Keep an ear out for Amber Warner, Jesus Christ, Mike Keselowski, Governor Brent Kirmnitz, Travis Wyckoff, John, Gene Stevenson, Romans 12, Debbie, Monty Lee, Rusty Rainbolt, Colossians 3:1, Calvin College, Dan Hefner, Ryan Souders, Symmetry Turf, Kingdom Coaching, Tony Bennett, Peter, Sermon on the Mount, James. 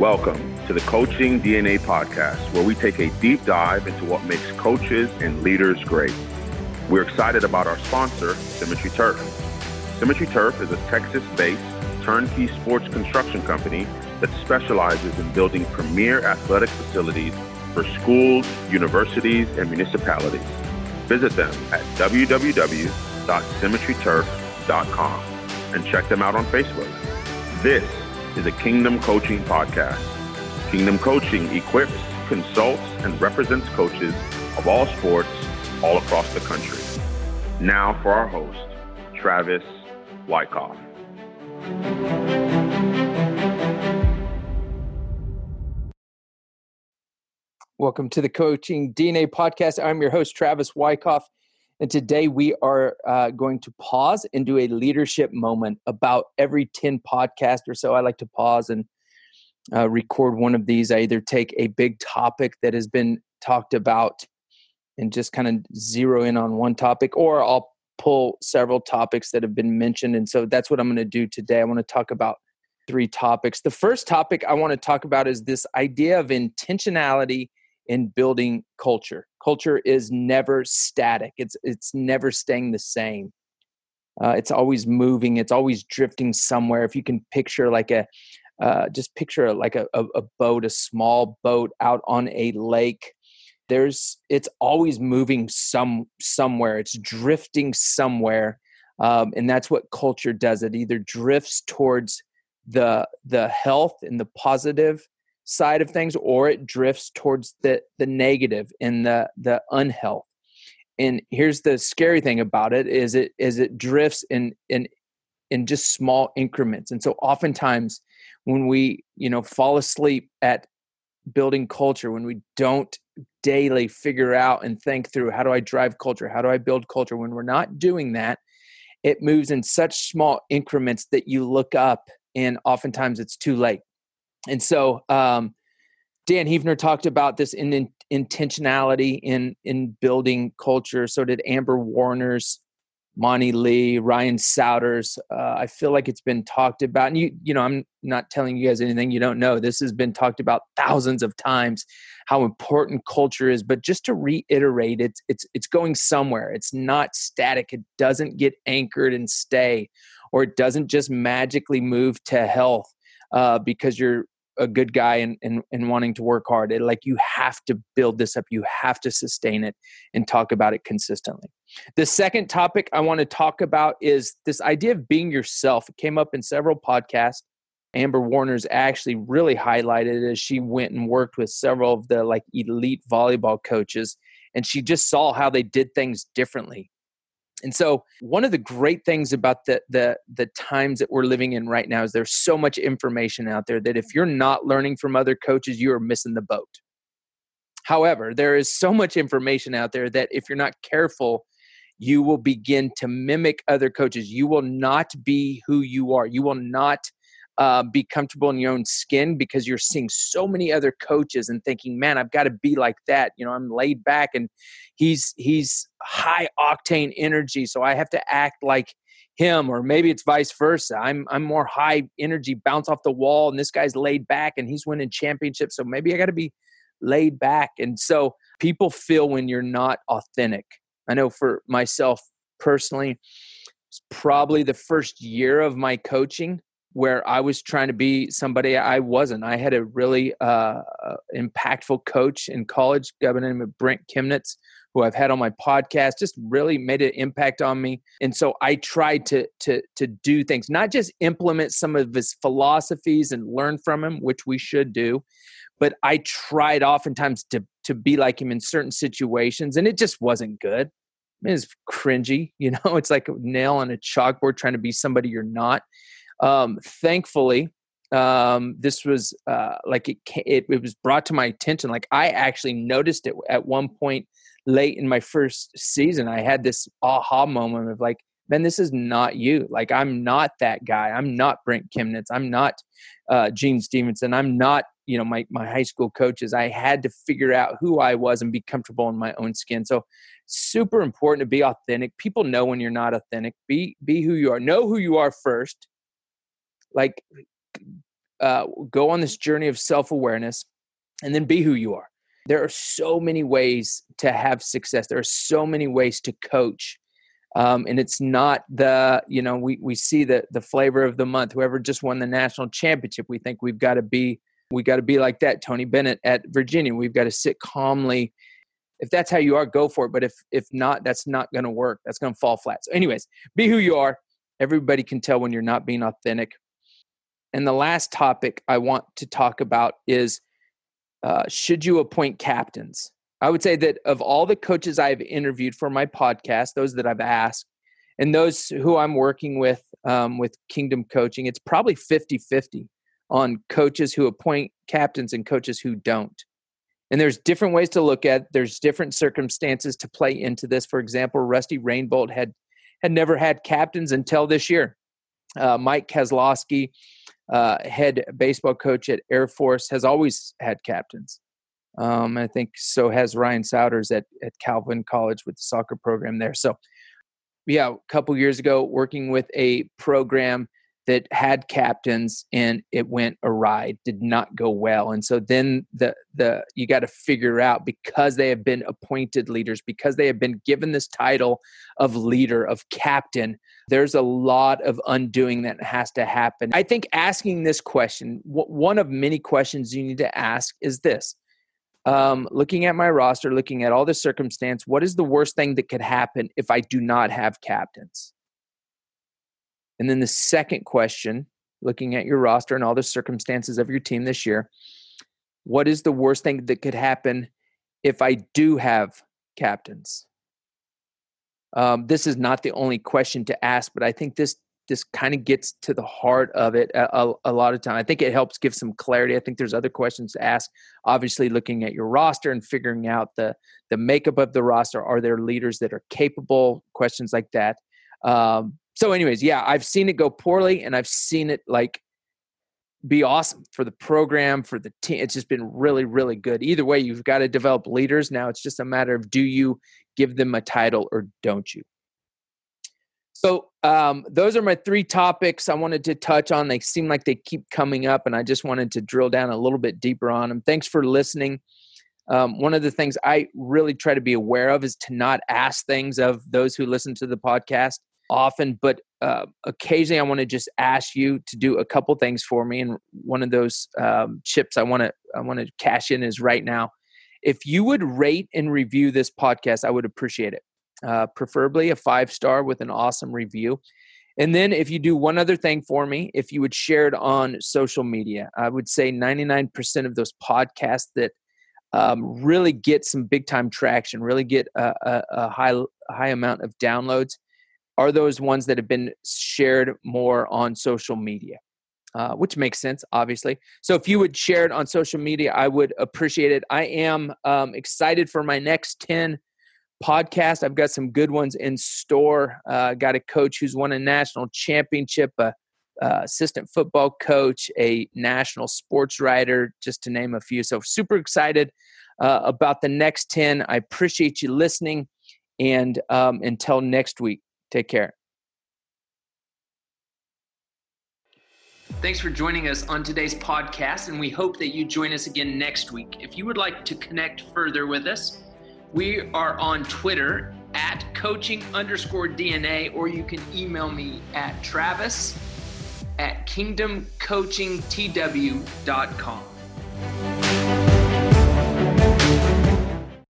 Welcome to the Coaching DNA Podcast, where we take a deep dive into what makes coaches and leaders great. We're excited about our sponsor, Symmetry Turf. Symmetry Turf is a Texas-based turnkey sports construction company that specializes in building premier athletic facilities for schools, universities, and municipalities. Visit them at www.symmetryturf.com and check them out on Facebook. This is a Kingdom Coaching podcast. Kingdom Coaching equips, consults, and represents coaches of all sports all across the country. Now for our host, Travis Wyckoff. Welcome to the Coaching DNA Podcast. I'm your host, Travis Wyckoff, and today we are going to pause and do a leadership moment. About every 10 podcasts or so, I like to pause and record one of these. I either take a big topic that has been talked about and just kind of zero in on one topic, or I'll pull several topics that have been mentioned. And so that's what I'm going to do today. I want to talk about three topics. The first topic I want to talk about is this idea of intentionality in building culture. Culture is never static. It's never staying the same. It's always moving. It's always drifting somewhere. If you can picture like a boat, a small boat out on a lake, it's always moving somewhere. It's drifting somewhere. And that's what culture does. It either drifts towards the health and the positive side of things, or it drifts towards the negative and the unhealth. And here's the scary thing about it is it drifts in just small increments. And so oftentimes when we, fall asleep at building culture, when we don't daily figure out and think through, how do I drive culture? How do I build culture? When we're not doing that, it moves in such small increments that you look up and oftentimes it's too late. And so Dan Hefner talked about this in intentionality in building culture. So did Amber Warner's, Monty Lee, Ryan Souders. I feel like it's been talked about. And I'm not telling you guys anything you don't know. This has been talked about thousands of times, how important culture is. But just to reiterate, it's going somewhere. It's not static. It doesn't get anchored and stay, or it doesn't just magically move to health because you're a good guy and wanting to work hard. You have to build this up. You have to sustain it and talk about it consistently. The second topic I want to talk about is this idea of being yourself. It came up in several podcasts. Amber Warner's actually really highlighted it as she went and worked with several of the elite volleyball coaches, and she just saw how they did things differently. And so one of the great things about the times that we're living in right now is there's so much information out there that if you're not learning from other coaches, you are missing the boat. However, there is so much information out there that if you're not careful, you will begin to mimic other coaches. You will not be who you are. You will not be comfortable in your own skin because you're seeing so many other coaches and thinking, man, I've got to be like that. I'm laid back and he's high octane energy, so I have to act like him. Or maybe it's vice versa. I'm more high energy, bounce off the wall, and this guy's laid back and he's winning championships, so maybe I got to be laid back. And so people feel when you're not authentic. I know for myself personally, it's probably the first year of my coaching where I was trying to be somebody I wasn't. I had a really impactful coach in college, Governor Brent Kirmnitz, who I've had on my podcast, just really made an impact on me. And so I tried to do things, not just implement some of his philosophies and learn from him, which we should do, but I tried oftentimes to be like him in certain situations, and it just wasn't good. I mean, it's cringy, it's like a nail on a chalkboard trying to be somebody you're not. Thankfully, this was, it was brought to my attention. I actually noticed it at one point late in my first season. I had this aha moment of man, this is not you. I'm not that guy. I'm not Brent Kirmnitz. I'm not, Gene Stevenson. I'm not, my high school coaches. I had to figure out who I was and be comfortable in my own skin. So super important to be authentic. People know when you're not authentic. Be who you are. Know who you are first. go on this journey of self-awareness, and then be who you are. There are so many ways to have success. There are so many ways to coach. And it's not the, you know, we see the flavor of the month, whoever just won the national championship. We think we got to be like that. Tony Bennett at Virginia, we've got to sit calmly. If that's how you are, go for it. But if not, that's not going to work. That's going to fall flat. So anyways, be who you are. Everybody can tell when you're not being authentic. And the last topic I want to talk about is, should you appoint captains? I would say that of all the coaches I've interviewed for my podcast, those that I've asked, and those who I'm working with Kingdom Coaching, it's probably 50-50 on coaches who appoint captains and coaches who don't. And there's different ways to look at it. There's different circumstances to play into this. For example, Rusty Rainbolt had never had captains until this year. Mike Keselowski, head baseball coach at Air Force, has always had captains. I think so has Ryan Souders at Calvin College with the soccer program there. So yeah, a couple years ago, working with a program that had captains, and it went awry, did not go well. And so then you got to figure out, because they have been appointed leaders, because they have been given this title of leader, of captain, there's a lot of undoing that has to happen. I think asking this question, one of many questions you need to ask is this. Looking at my roster, looking at all the circumstance, what is the worst thing that could happen if I do not have captains? And then the second question, looking at your roster and all the circumstances of your team this year, what is the worst thing that could happen if I do have captains? This is not the only question to ask, but I think this kind of gets to the heart of it a lot of time. I think it helps give some clarity. I think there's other questions to ask. Obviously, looking at your roster and figuring out the makeup of the roster. Are there leaders that are capable? Questions like that. So anyways, yeah, I've seen it go poorly, and I've seen it be awesome for the program, for the team. It's just been really, really good. Either way, you've got to develop leaders. Now it's just a matter of, do you give them a title or don't you? So those are my three topics I wanted to touch on. They seem like they keep coming up, and I just wanted to drill down a little bit deeper on them. Thanks for listening. One of the things I really try to be aware of is to not ask things of those who listen to the podcast often, but occasionally I want to just ask you to do a couple things for me. And one of those chips I want to cash in is right now. If you would rate and review this podcast, I would appreciate it. Preferably a 5-star with an awesome review. And then if you do one other thing for me, if you would share it on social media, I would say 99% of those podcasts that really get some big time traction, really get a high amount of downloads, are those ones that have been shared more on social media, which makes sense, obviously. So if you would share it on social media, I would appreciate it. I am excited for my next 10 podcasts. I've got some good ones in store. Got a coach who's won a national championship, an assistant football coach, a national sports writer, just to name a few. So super excited about the next 10. I appreciate you listening. And until next week, take care. Thanks for joining us on today's podcast, and we hope that you join us again next week. If you would like to connect further with us, we are on Twitter @coaching_DNA, or you can email me at travis@kingdomcoachingtw.com.